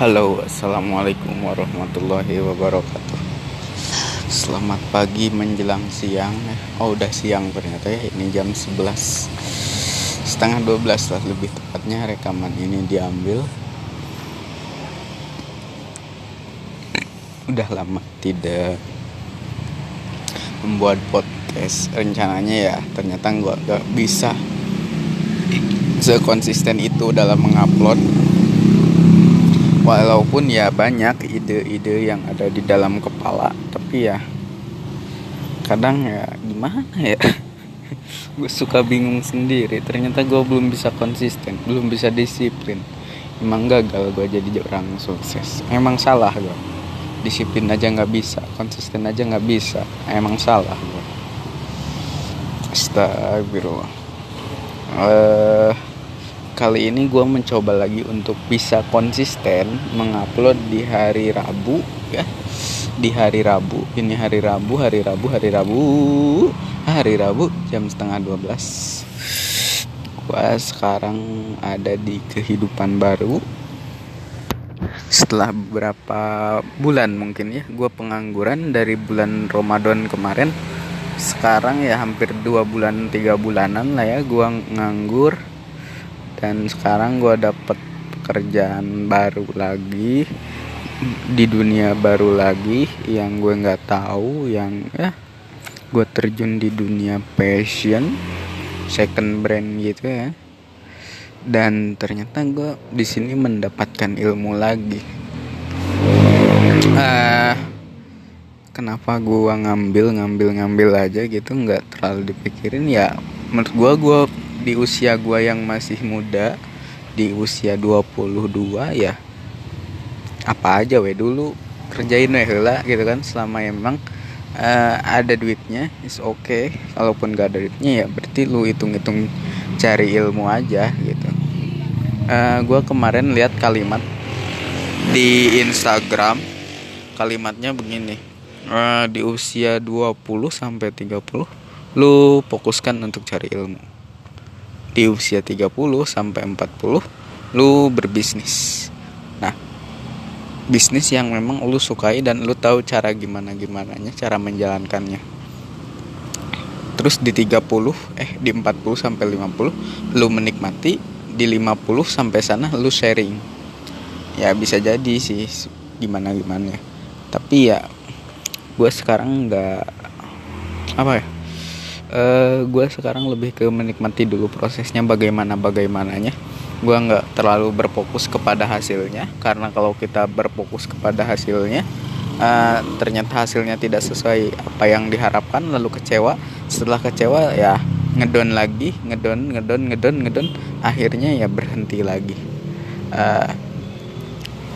Halo, assalamualaikum warahmatullahi wabarakatuh. Selamat pagi menjelang siang. Oh, udah siang ternyata ya. Ini jam 11 setengah 12 lah lebih tepatnya rekaman ini diambil. Udah lama tidak membuat podcast rencananya ya. Ternyata gak bisa sekonsisten itu dalam mengupload. Walaupun ya banyak ide-ide yang ada di dalam kepala, tapi ya kadang ya gimana ya, gue suka bingung sendiri. Ternyata gue belum bisa konsisten, belum bisa disiplin. Emang gagal gue jadi orang sukses, emang salah gue. Disiplin aja gak bisa, konsisten aja gak bisa, emang salah gue. Astagfirullah. Kali ini gue mencoba lagi untuk bisa konsisten mengupload di hari Rabu ya. Di hari Rabu, ini hari Rabu jam 11:30. Gue sekarang ada di kehidupan baru. Setelah beberapa bulan mungkin ya, gue pengangguran dari bulan Ramadan kemarin. Sekarang ya hampir 2 bulan, 3 bulanan lah ya gue nganggur. Dan sekarang gue dapet pekerjaan baru lagi di dunia baru lagi yang gue nggak tahu, yang gue terjun di dunia fashion second brand gitu ya. Dan ternyata gue di sini mendapatkan ilmu lagi. Kenapa gue ngambil aja gitu, nggak terlalu dipikirin ya. Menurut gue di usia gue yang masih muda, di usia 22 ya, apa aja dulu kerjain heula gitu kan. Selama emang ada duitnya is okay. Kalaupun gak ada duitnya ya berarti lu hitung-hitung cari ilmu aja gitu. Gue kemarin lihat kalimat di Instagram, kalimatnya begini, di usia 20-30 lu fokuskan untuk cari ilmu. Di usia 30-40 lu berbisnis. Nah, bisnis yang memang lu sukai dan lu tahu cara gimana-gimananya, cara menjalankannya. Terus di 40-50 lu menikmati, di 50 sampai sana lu sharing. Ya bisa jadi sih gimana-gimananya. Tapi ya gue sekarang gue sekarang lebih ke menikmati dulu prosesnya bagaimananya. Gue nggak terlalu berfokus kepada hasilnya, karena kalau kita berfokus kepada hasilnya, ternyata hasilnya tidak sesuai apa yang diharapkan, lalu kecewa. Setelah kecewa ya ngedon lagi, ngedon, akhirnya ya berhenti lagi.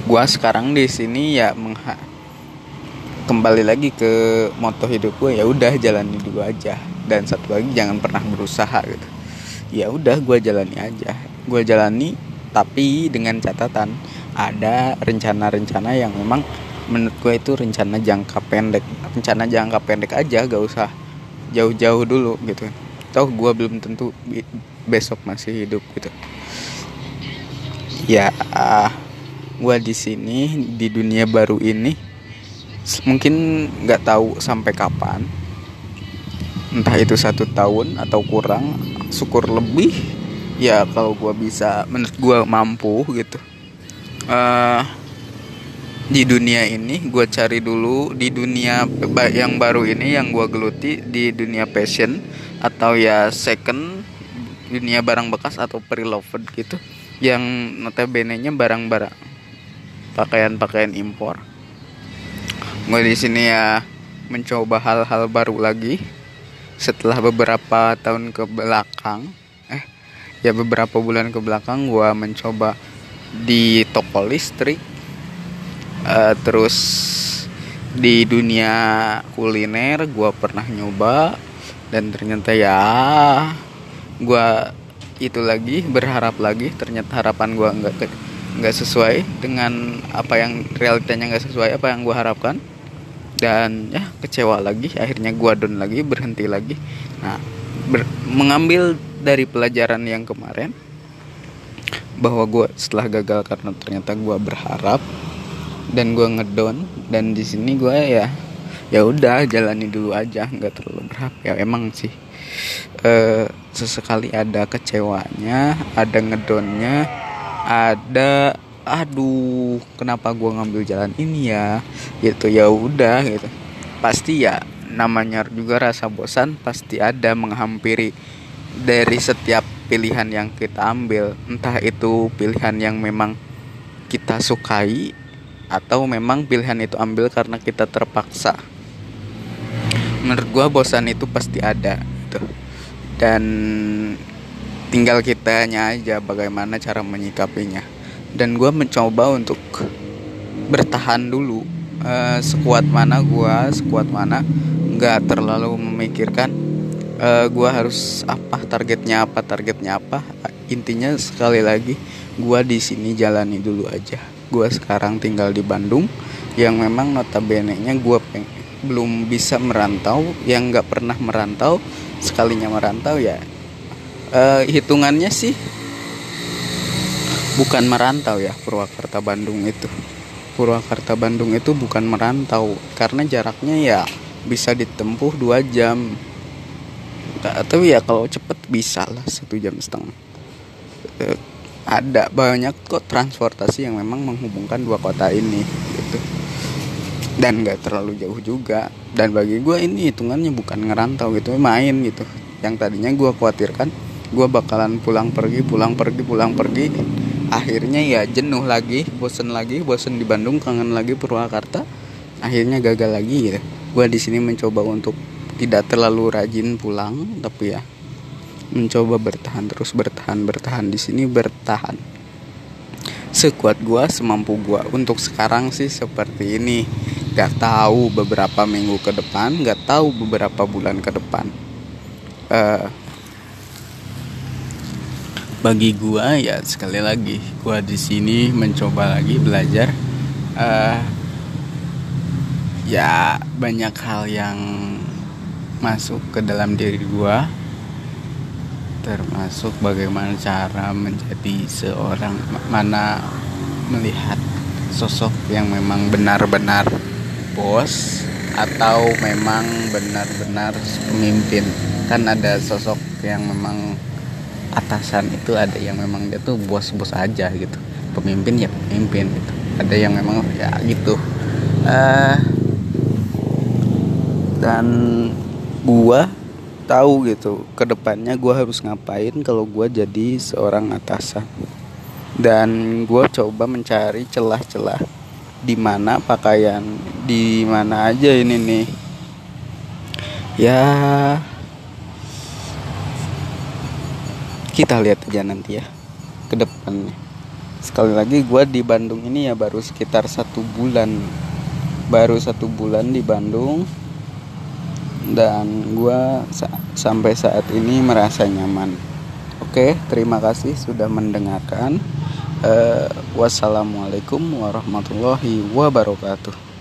Gue sekarang di sini ya kembali lagi ke moto hidup gue, ya udah jalani dulu aja. Dan satu lagi, jangan pernah berusaha gitu. Ya udah gue jalani aja. Gue jalani tapi dengan catatan ada rencana-rencana yang memang menurut gue itu rencana jangka pendek. Rencana jangka pendek aja, gak usah jauh-jauh dulu gitu. Toh gue belum tentu besok masih hidup gitu. Ya, gue di sini di dunia baru ini mungkin gak tahu sampai kapan, entah itu 1 tahun atau kurang, syukur lebih ya kalau gue bisa, menurut gue mampu gitu. Di dunia ini gue cari dulu, di dunia yang baru ini yang gue geluti, di dunia fashion atau ya second, dunia barang bekas atau pre-loved gitu, yang notabene-nya barang-barang pakaian-pakaian impor. Gue di sini ya mencoba hal-hal baru lagi setelah beberapa tahun ke belakang. Beberapa bulan ke belakang gue mencoba di toko listrik, terus di dunia kuliner gue pernah nyoba dan ternyata ya gue itu lagi berharap lagi, ternyata harapan gue nggak sesuai dengan apa yang realitanya, nggak sesuai apa yang gue harapkan. Dan ya kecewa lagi, akhirnya gue down lagi, berhenti lagi. Nah, mengambil dari pelajaran yang kemarin, bahwa gue setelah gagal karena ternyata gue berharap dan gue ngedown, dan di sini gue ya udah jalani dulu aja, nggak terlalu berharap. Ya emang sih sesekali ada kecewanya, ada ngedownnya, ada aduh kenapa gue ngambil jalan ini ya gitu. Ya udah gitu, pasti ya namanya juga rasa bosan pasti ada menghampiri dari setiap pilihan yang kita ambil, entah itu pilihan yang memang kita sukai atau memang pilihan itu ambil karena kita terpaksa. Menurut gue bosan itu pasti ada gitu. Dan tinggal kitanya aja bagaimana cara menyikapinya. Dan gue mencoba untuk bertahan dulu, sekuat mana, nggak terlalu memikirkan gue harus apa targetnya. Intinya sekali lagi, gue di sini jalani dulu aja. Gue sekarang tinggal di Bandung, yang memang notabene-nya gue belum bisa merantau, yang nggak pernah merantau, sekalinya merantau ya hitungannya sih. Bukan merantau ya, Purwakarta Bandung itu bukan merantau, karena jaraknya ya bisa ditempuh 2 jam. Atau ya kalau cepet bisa lah 1,5 jam. Ada banyak kok transportasi yang memang menghubungkan dua kota ini gitu. Dan gak terlalu jauh juga. Dan bagi gue ini hitungannya bukan ngerantau gitu, main gitu. Yang tadinya gue khawatirkan gue bakalan pulang pergi. Akhirnya ya jenuh lagi, bosen di Bandung, kangen lagi Purwakarta, akhirnya gagal lagi gitu. Gue di sini mencoba untuk tidak terlalu rajin pulang, tapi ya mencoba bertahan di sini, bertahan sekuat gue, semampu gue. Untuk sekarang sih seperti ini. Gak tahu beberapa minggu ke depan, gak tahu beberapa bulan ke depan. Bagi gua ya sekali lagi gua di sini mencoba lagi belajar. Ya banyak hal yang masuk ke dalam diri gua, termasuk bagaimana cara menjadi seorang, mana melihat sosok yang memang benar-benar bos atau memang benar-benar pemimpin. Kan ada sosok yang memang atasan, itu ada yang memang dia tuh bos-bos aja gitu, pemimpin gitu. Ada yang memang ya gitu. Dan gua tahu gitu kedepannya gua harus ngapain kalau gua jadi seorang atasan. Dan gua coba mencari celah-celah di mana pakaian, di mana aja ini nih. Ya kita lihat aja nanti ya ke depannya. Sekali lagi gue di Bandung ini ya baru sekitar 1 bulan. Baru 1 bulan di Bandung. Dan gue sampai saat ini merasa nyaman. Oke, terima kasih sudah mendengarkan. Wassalamualaikum warahmatullahi wabarakatuh.